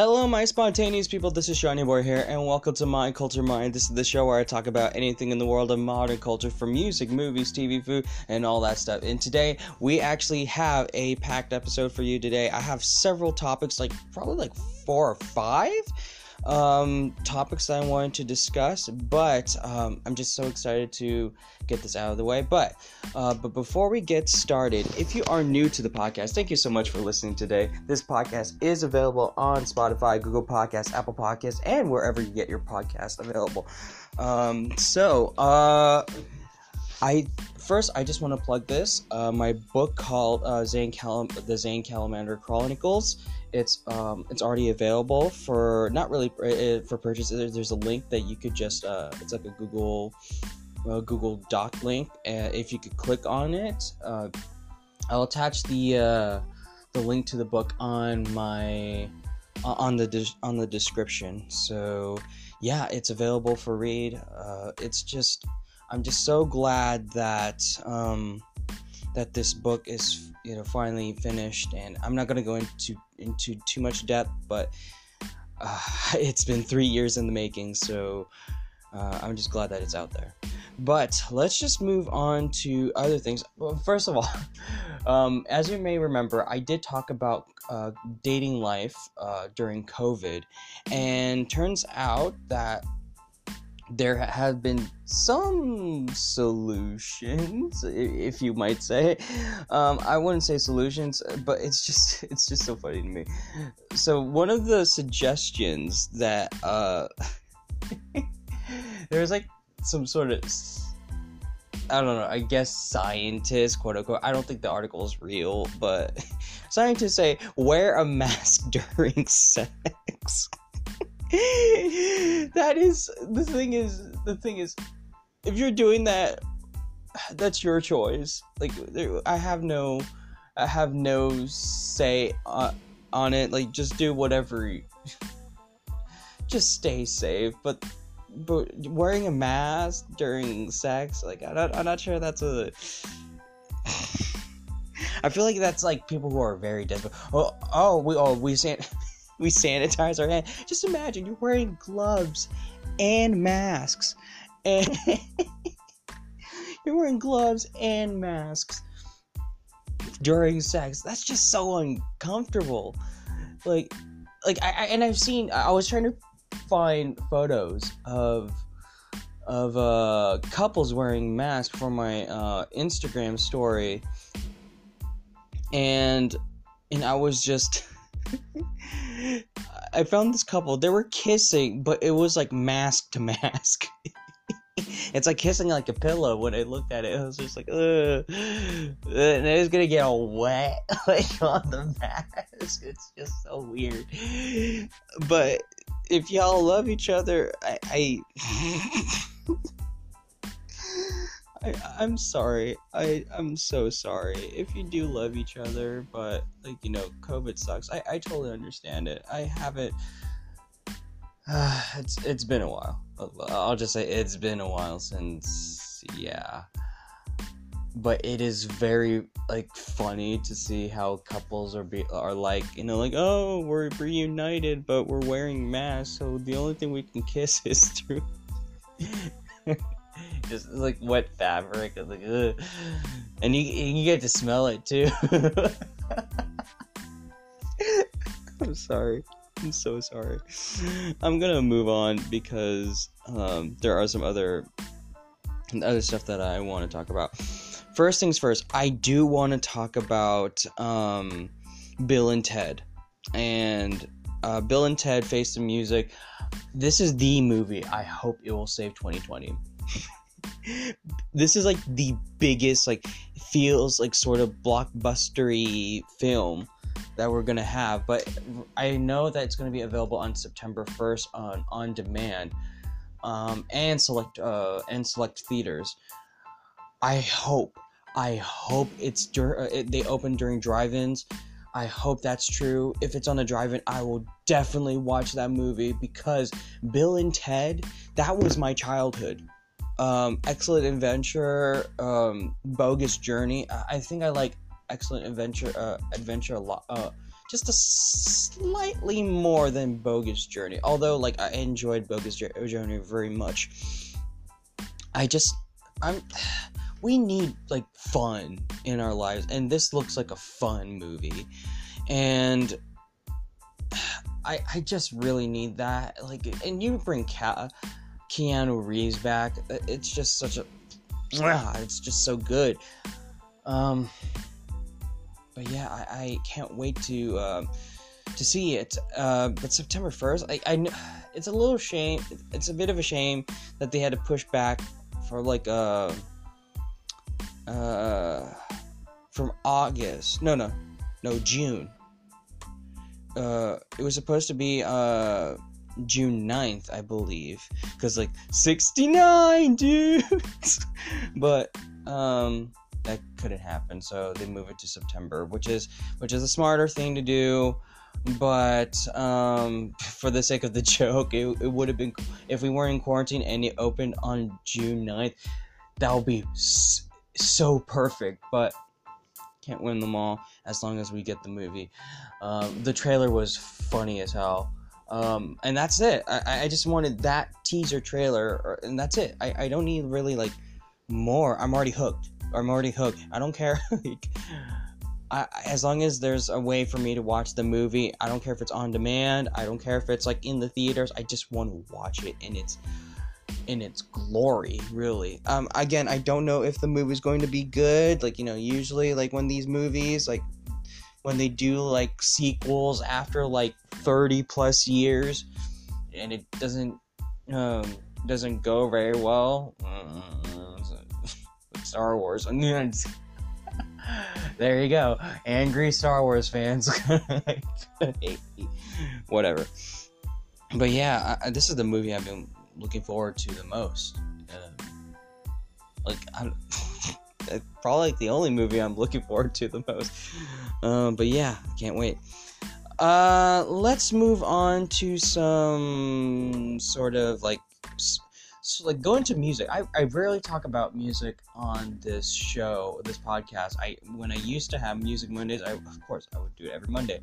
Hello my spontaneous people, this is Seanie Boi here, and welcome to My Culture Mind. This is the show where I talk about anything in the world of modern culture, from music, movies, TV, food, and all that stuff. And today, we actually have a packed episode for you today. I have several topics, probably 4 or 5 topics that I wanted to discuss, but I'm just so excited to get this out of the way. But before we get started, if you are new to the podcast, thank you so much for listening today. This podcast is available on Spotify, Google Podcasts, Apple Podcasts, and wherever you get your podcasts available. I just want to plug this. My book called Zane Kalamander Chronicles. It's already available for purchase. There's a link that you could just it's like a Google Doc link. If you could click on it, I'll attach the link to the book on my on the description. So yeah, it's available for read. I'm just so glad that that this book is finally finished, and I'm not gonna go into too much depth, but it's been 3 years in the making, so I'm just glad that it's out there. But let's just move on to other things. Well, first of all, as you may remember, I did talk about dating life during COVID, and turns out that there have been some solutions, if you might say. I wouldn't say solutions, but it's just so funny to me. So one of the suggestions that there's some sort of, I don't know, I guess scientists, quote unquote, I don't think the article is real, but scientists say wear a mask during sex. The thing is, if you're doing that, that's your choice. I have no say on it. Just do whatever. Just stay safe. But wearing a mask during sex, I'm not sure that's a. I feel like that's people who are very desperate. We sanitize our hand. Just imagine you're wearing gloves and masks. And you're wearing gloves and masks during sex. That's just so uncomfortable. I was trying to find photos of couples wearing masks for my Instagram story. And I was just I found this couple. They were kissing, but it was mask to mask. It's kissing a pillow. When I looked at it, I was just ugh. And it was gonna get all wet on the mask. It's just so weird. But if y'all love each other, I'm sorry. I'm so sorry if you do love each other, but COVID sucks. I totally understand it. I haven't. It's been a while. I'll just say it's been a while since, yeah. But it is very funny to see how couples oh, we're reunited, but we're wearing masks, so the only thing we can kiss is through. Just wet fabric, ugh. And you get to smell it too. I'm sorry. I'm so sorry. I'm gonna move on because there are some other stuff that I want to talk about. First things first, I do want to talk about Bill and Ted, and Bill and Ted Face the Music. This is the movie. I hope it will save 2020. This is the biggest, feels sort of blockbustery film that we're gonna have, but I know that it's gonna be available on September 1st on demand, and select theaters. I hope it's they open during drive-ins. I hope that's true. If it's on a drive-in, I will definitely watch that movie, because Bill and Ted, that was my childhood. Excellent Adventure, Bogus Journey. I think I like Excellent Adventure a lot. just a slightly more than Bogus Journey. Although, like, I enjoyed Bogus Journey very much. We need, like, fun in our lives, and this looks like a fun movie, and I just really need that. Like, and you bring Keanu Reeves back, it's just such a, it's just so good. But yeah, I can't wait to see it. But September 1st, it's a little shame. It's a bit of a shame that they had to push back for from August. No, June. It was supposed to be June 9th, I believe, because 69 dudes, but that couldn't happen, so they move it to September, which is a smarter thing to do, but for the sake of the joke, it would have been, if we were in quarantine and it opened on June 9th, that would be so perfect, but can't win them all as long as we get the movie. The trailer was funny as hell, and that's it. I just wanted that teaser trailer, and that's it. I don't need really, like, more. I'm already hooked. I don't care. As long as there's a way for me to watch the movie, I don't care if it's on demand, I don't care if it's like in the theaters, I just want to watch it in its glory, really. Again, I don't know if the movie's going to be good. Like, you know, usually, like, when these movies, like, when they do, like, sequels after, like, 30 plus years, and it doesn't go very well, Star Wars. There you go. Angry Star Wars fans. Whatever. But yeah, this is the movie I've been looking forward to the most. Probably the only movie I'm looking forward to the most. But yeah, can't wait. Let's move on to some sort of So go into music. I rarely talk about music on this show, this podcast. When I used to have Music Mondays, I would do it every Monday.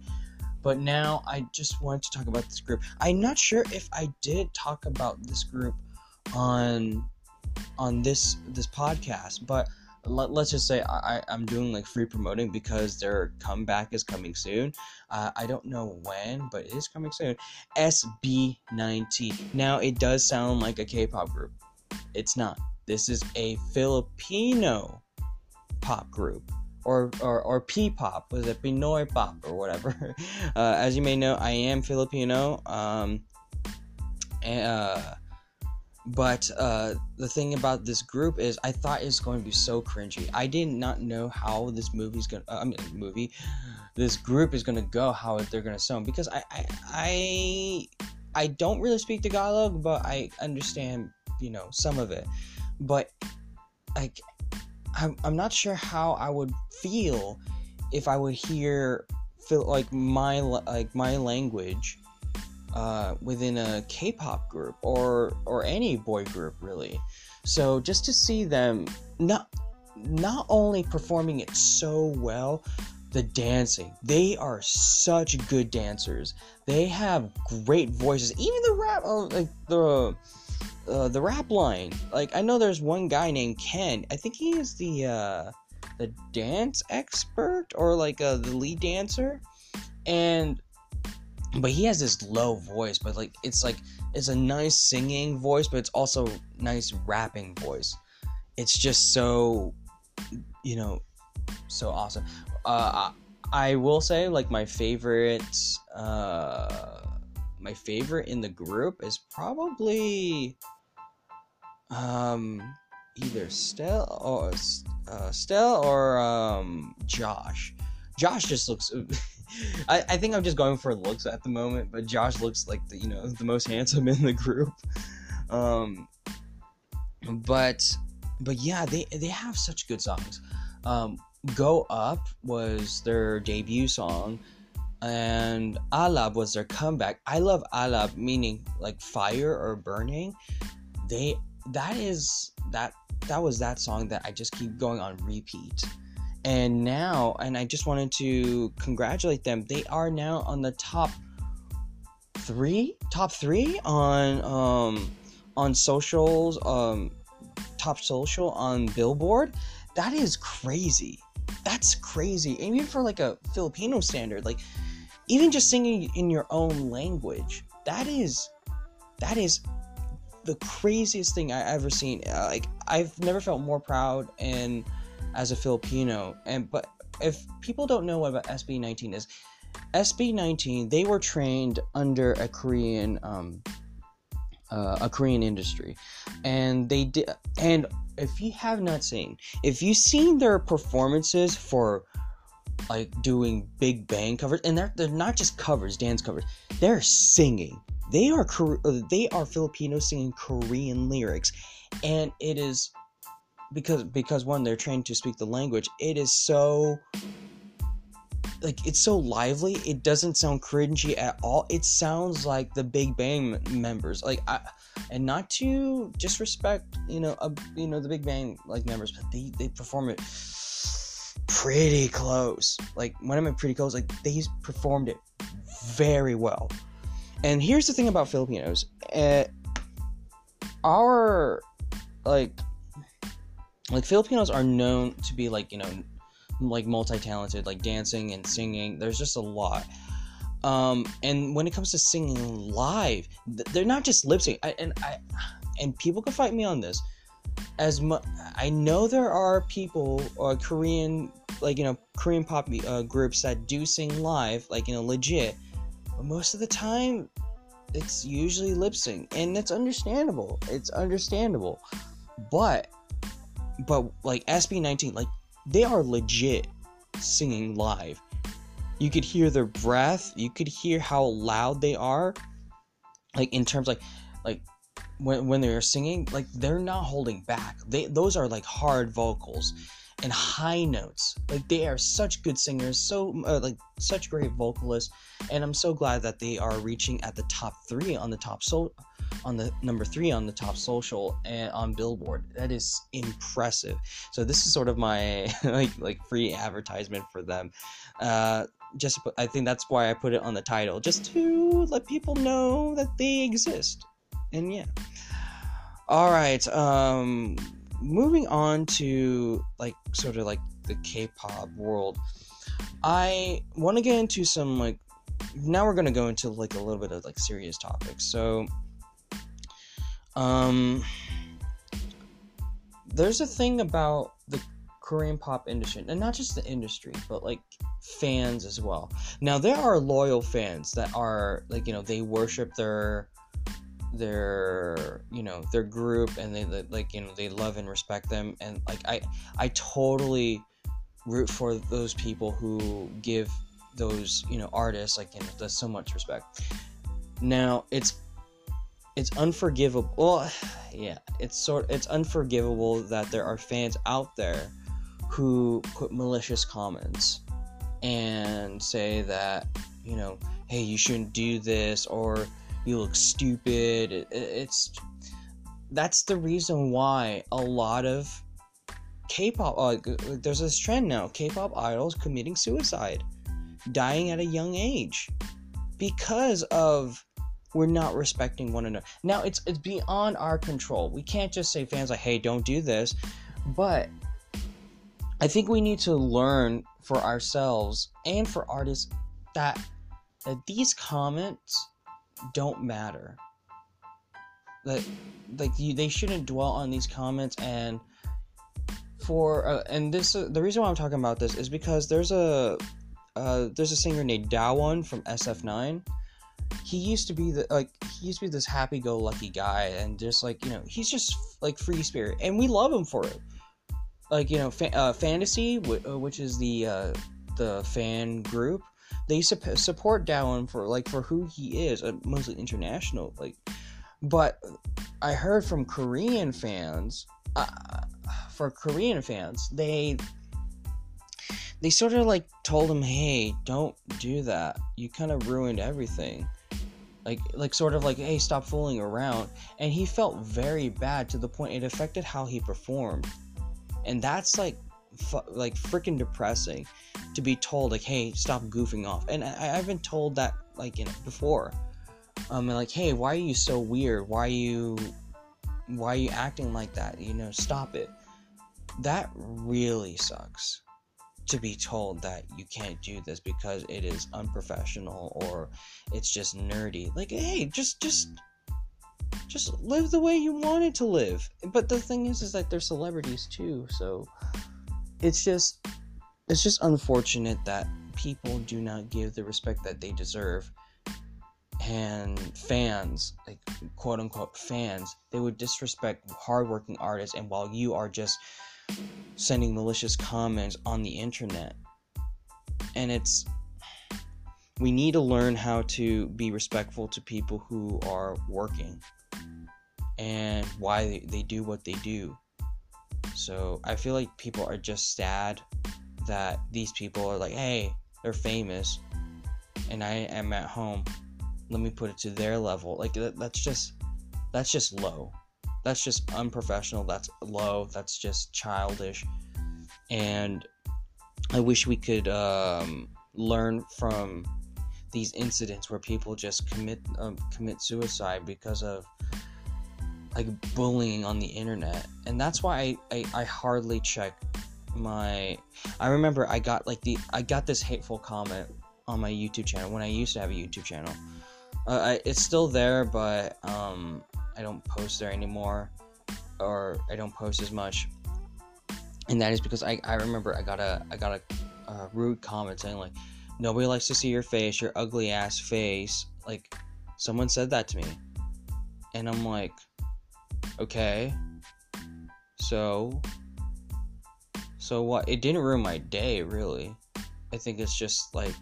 But now I just wanted to talk about this group. I'm not sure if I did talk about this group on this podcast, but let's just say I'm doing, like, free promoting because their comeback is coming soon. I don't know when, but it is coming soon. SB19. Now, it does sound like a K-pop group. It's not. This is a Filipino pop group. Or P-pop. Was it Pinoy pop or whatever? As you may know, I am Filipino. But the thing about this group is, I thought it's going to be so cringy. I did not know how this group is gonna go, how they're gonna sound, because I don't really speak Tagalog, but I understand, you know, some of it. But, like, I'm not sure how I would feel if I would hear my language within a K-pop group or any boy group, really. So just to see them not only performing it so well, the dancing. They are such good dancers. They have great voices. Even the rap, the rap line. Like, I know there's one guy named Ken. I think he is the dance expert or the lead dancer, but he has this low voice, but it's a nice singing voice, but it's also nice rapping voice. It's just so, you know, so awesome. I will say, like, my favorite in the group is probably either Stell or Josh. Josh just looks. I think I'm just going for looks at the moment, but Josh looks like the most handsome in the group. But yeah, they have such good songs. Go Up was their debut song, and Alab was their comeback. I love Alab, meaning, like, fire or burning. That was that song that I just keep going on repeat. And now, and I just wanted to congratulate them. They are now on the top three on socials, top social on Billboard. That is crazy. That's crazy. Even for like a Filipino standard, like even just singing in your own language, that is the craziest thing I've ever seen. Like I've never felt more proud and as a Filipino. And but if people don't know what SB19 is, SB19, they were trained under a Korean industry, and they did. And if you have not seen, if you've seen their performances for like doing Big Bang covers, and they're not just covers, dance covers, they're singing. They are Filipino singing Korean lyrics, and it is because one, they're trained to speak the language. It is so. Like, it's so lively, it doesn't sound cringy at all. It sounds like the Big Bang members. Like, and not to disrespect, the Big Bang, like, members, but they perform it pretty close. Like, when I mean pretty close, like, they performed it very well. And here's the thing about Filipinos. Our, like, Filipinos are known to be, like, like multi-talented, like dancing and singing. There's just a lot. And when it comes to singing live, they're not just lip sync. And people can fight me on this. I know there are people or Korean, Korean pop groups that do sing live, legit. But most of the time, it's usually lip sync, and it's understandable. But like SB19, like. They are legit singing live. You could hear their breath. You could hear how loud they are. Like in terms, like when they are singing, like they're not holding back. Those are like hard vocals and high notes. Like they are such good singers, such great vocalists. And I'm so glad that they are reaching at the top three on the top on the number three on the top social and on Billboard. That is impressive. So this is sort of my like free advertisement for them. Just I think that's why I put it on the title, just to let people know that they exist. And yeah. All right. Moving on to like sort of like the K-pop world. I want to get into some like. Now we're gonna go into like a little bit of like serious topics. So. There's a thing about the Korean pop industry, and not just the industry, but like fans as well. Now there are loyal fans that are like, they worship their group, and they like, they love and respect them. And like, I totally root for those people who give those, artists like, so much respect. Now it's unforgivable. Well, yeah, it's unforgivable that there are fans out there who put malicious comments and say that, hey, you shouldn't do this, or you look stupid. That's the reason why a lot of K-pop, there's this trend now, K-pop idols committing suicide, dying at a young age because of we're not respecting one another. Now, it's beyond our control. We can't just say fans like, hey, don't do this. But I think we need to learn for ourselves and for artists that these comments don't matter. That they shouldn't dwell on these comments. And for and this the reason why I'm talking about this is because there's a singer named Dawon from SF9. He used to be this happy-go-lucky guy, and just he's just like free spirit, and we love him for it. Like Fantasy, which is the fan group, they support Dawon for who he is, mostly international. Like, but I heard from Korean fans. For Korean fans, they sort of like told him, hey, don't do that. You kind of ruined everything. Like sort of like, hey, stop fooling around. And he felt very bad, to the point it affected how he performed. And that's like like freaking depressing to be told like, hey, stop goofing off. And I've been told that like before, and like, hey, why are you so weird? Why are you acting like that? You know, stop it. That really sucks to be told that you can't do this because it is unprofessional or it's just nerdy. Like, hey, just live the way you wanted to live. But the thing is that they're celebrities too, so it's just unfortunate that people do not give the respect that they deserve. And fans, like quote-unquote fans, they would disrespect hardworking artists, and while you are just sending malicious comments on the internet. And we need to learn how to be respectful to people who are working and why they do what they do. So I feel like people are just sad that these people are like, hey, they're famous and I am at home, let me put it to their level. Like that's just low. That's just unprofessional. That's low. That's just childish. And I wish we could learn from these incidents where people just commit suicide because of like bullying on the internet. And that's why I hardly check my. I remember I got this hateful comment on my YouTube channel when I used to have a YouTube channel. It's still there, but I don't post there anymore, or I don't post as much, and that is because I remember I got a rude comment saying like, nobody likes to see your face, your ugly ass face. Like, someone said that to me, and I'm like, okay, so what? It didn't ruin my day, really. I think it's just like,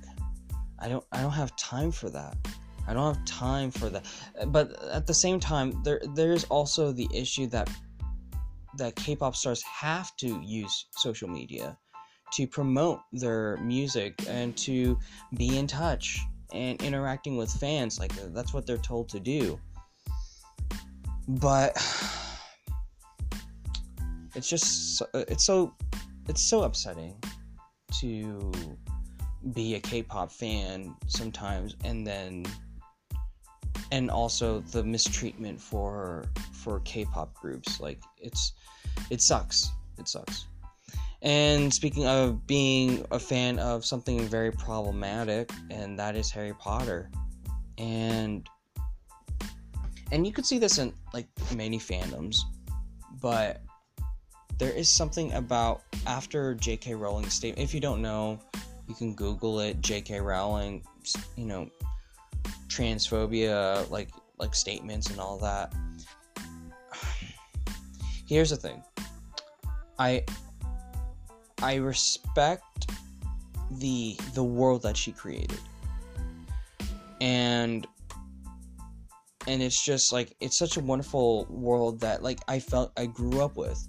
I don't have time for that. I don't have time for that. But at the same time, there's also the issue that K-pop stars have to use social media to promote their music and to be in touch and interacting with fans. Like, that's what they're told to do. But it's so upsetting to be a K-pop fan sometimes, and also the mistreatment for K-pop groups. Like, it sucks. And speaking of being a fan of something very problematic, and that is Harry Potter, and you could see this in like many fandoms, but there is something about after J.K. Rowling's statement. If you don't know, you can Google it. J.K. Rowling, you know, transphobia, like statements and all that. Here's the thing. I respect the world that she created. And it's just like, it's such a wonderful world that like I grew up with.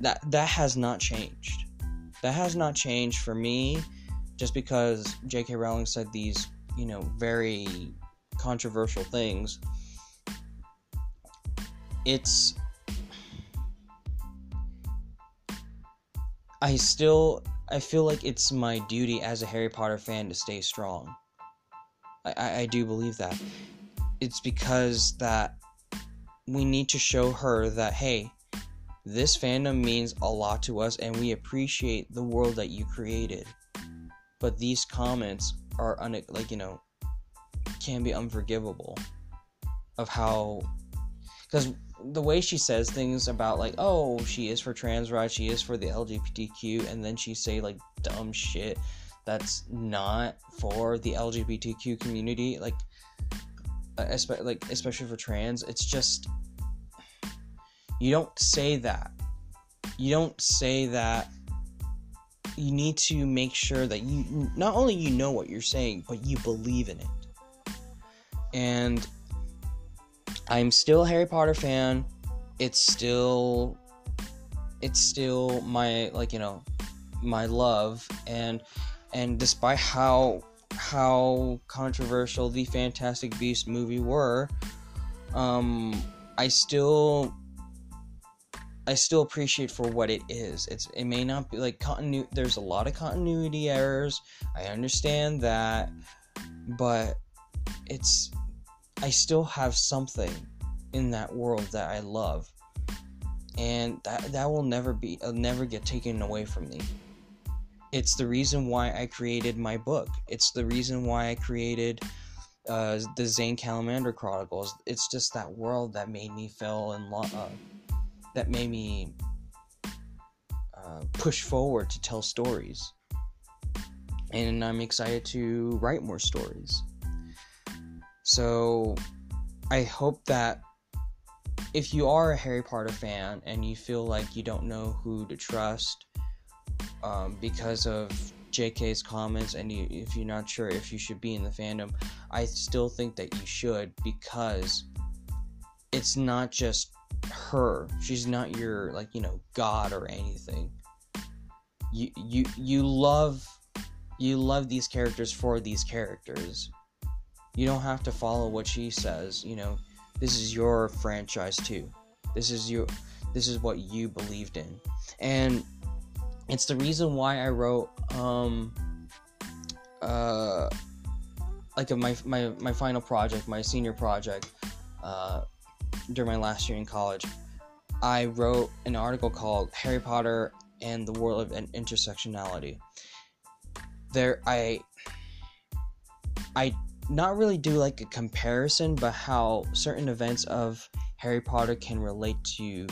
That has not changed. That has not changed for me just because J.K. Rowling said these, you know, very controversial things. I feel like it's my duty as a Harry Potter fan to stay strong. I do believe that. It's because that we need to show her that, hey, this fandom means a lot to us and we appreciate the world that you created. But these comments are can be unforgivable of how, because the way she says things about like, oh, she is for trans rights, she is for the LGBTQ, and then she say like dumb shit that's not for the LGBTQ community, like especially for trans. It's just, you don't say that. You need to make sure that you not only you know what you're saying, but you believe in it. And I'm still a Harry Potter fan. It's still my my love. And despite how controversial the Fantastic Beast movie were, I still I still appreciate for what it is. It may not be like continuity. There's a lot of continuity errors. I understand that, but I still have something in that world that I love, and that will never get taken away from me. It's the reason why I created my book. It's the reason why I created the Zane Kalamander Chronicles. It's just that world that made me fell in love. That made me push forward to tell stories. And I'm excited to write more stories. So I hope that if you are a Harry Potter fan and you feel like you don't know who to trust because of JK's comments, and if you're not sure if you should be in the fandom, I still think that you should, because it's not just her. She's not your god or anything. You love these characters for these characters. You don't have to follow what she says. This is your franchise too. This is what you believed in, and it's the reason why I wrote my final project, my senior project. During my last year in college, I wrote an article called Harry Potter and the World of Intersectionality. There, I not really do like a comparison, but how certain events of Harry Potter can relate to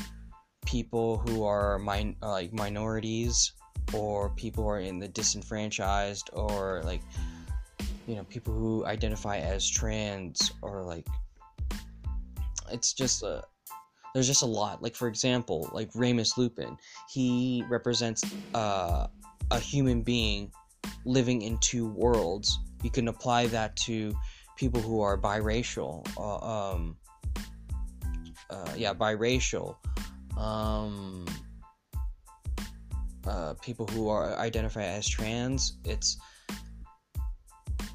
people who are minorities, or people who are in the disenfranchised, or people who identify as trans, or it's just there's just a lot. For example, Remus Lupin, he represents a human being living in two worlds. You can apply that to people who are biracial. Biracial. People who are identify as trans.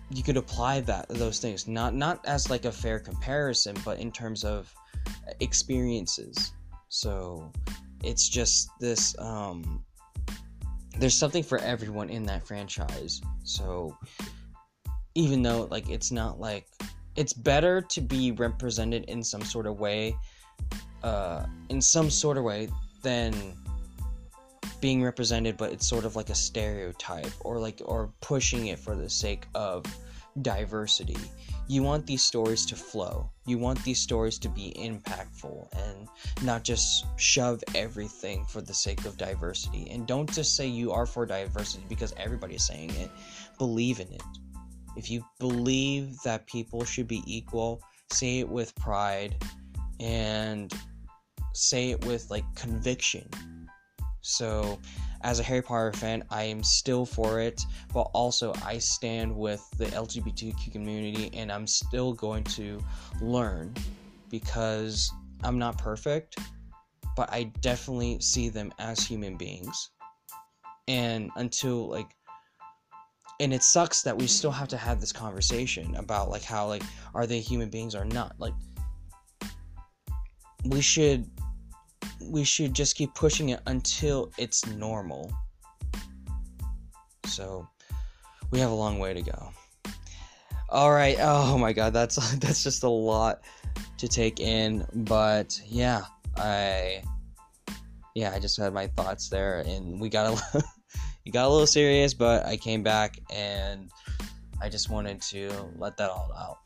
You could apply those things, not as a fair comparison, but in terms of experiences. So it's just this, there's something for everyone in that franchise. So even though it's not it's better to be represented in some sort of way, than being represented but it's sort of a stereotype, or pushing it for the sake of diversity. You want these stories to flow. You want these stories to be impactful, and not just shove everything for the sake of diversity. And don't just say you are for diversity because everybody's saying it. Believe in it. If you believe that people should be equal, say it with pride, and say it with conviction. So, as a Harry Potter fan, I am still for it, but also I stand with the LGBTQ community, and I'm still going to learn, because I'm not perfect, but I definitely see them as human beings. And and it sucks that we still have to have this conversation about how are they human beings or not. We should just keep pushing it until it's normal. So, we have a long way to go. Alright, oh my god, that's just a lot to take in, but yeah, I just had my thoughts there, and you got a little serious, but I came back, and I just wanted to let that all out.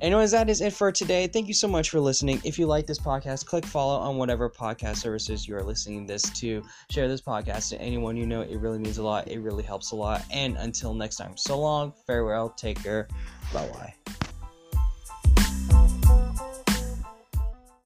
Anyways, that is it for today. Thank you so much for listening. If you like this podcast, click follow on whatever podcast services you are listening this to. Share this podcast to anyone you know. It really means a lot. It really helps a lot. And until next time, so long, farewell, take care, bye-bye.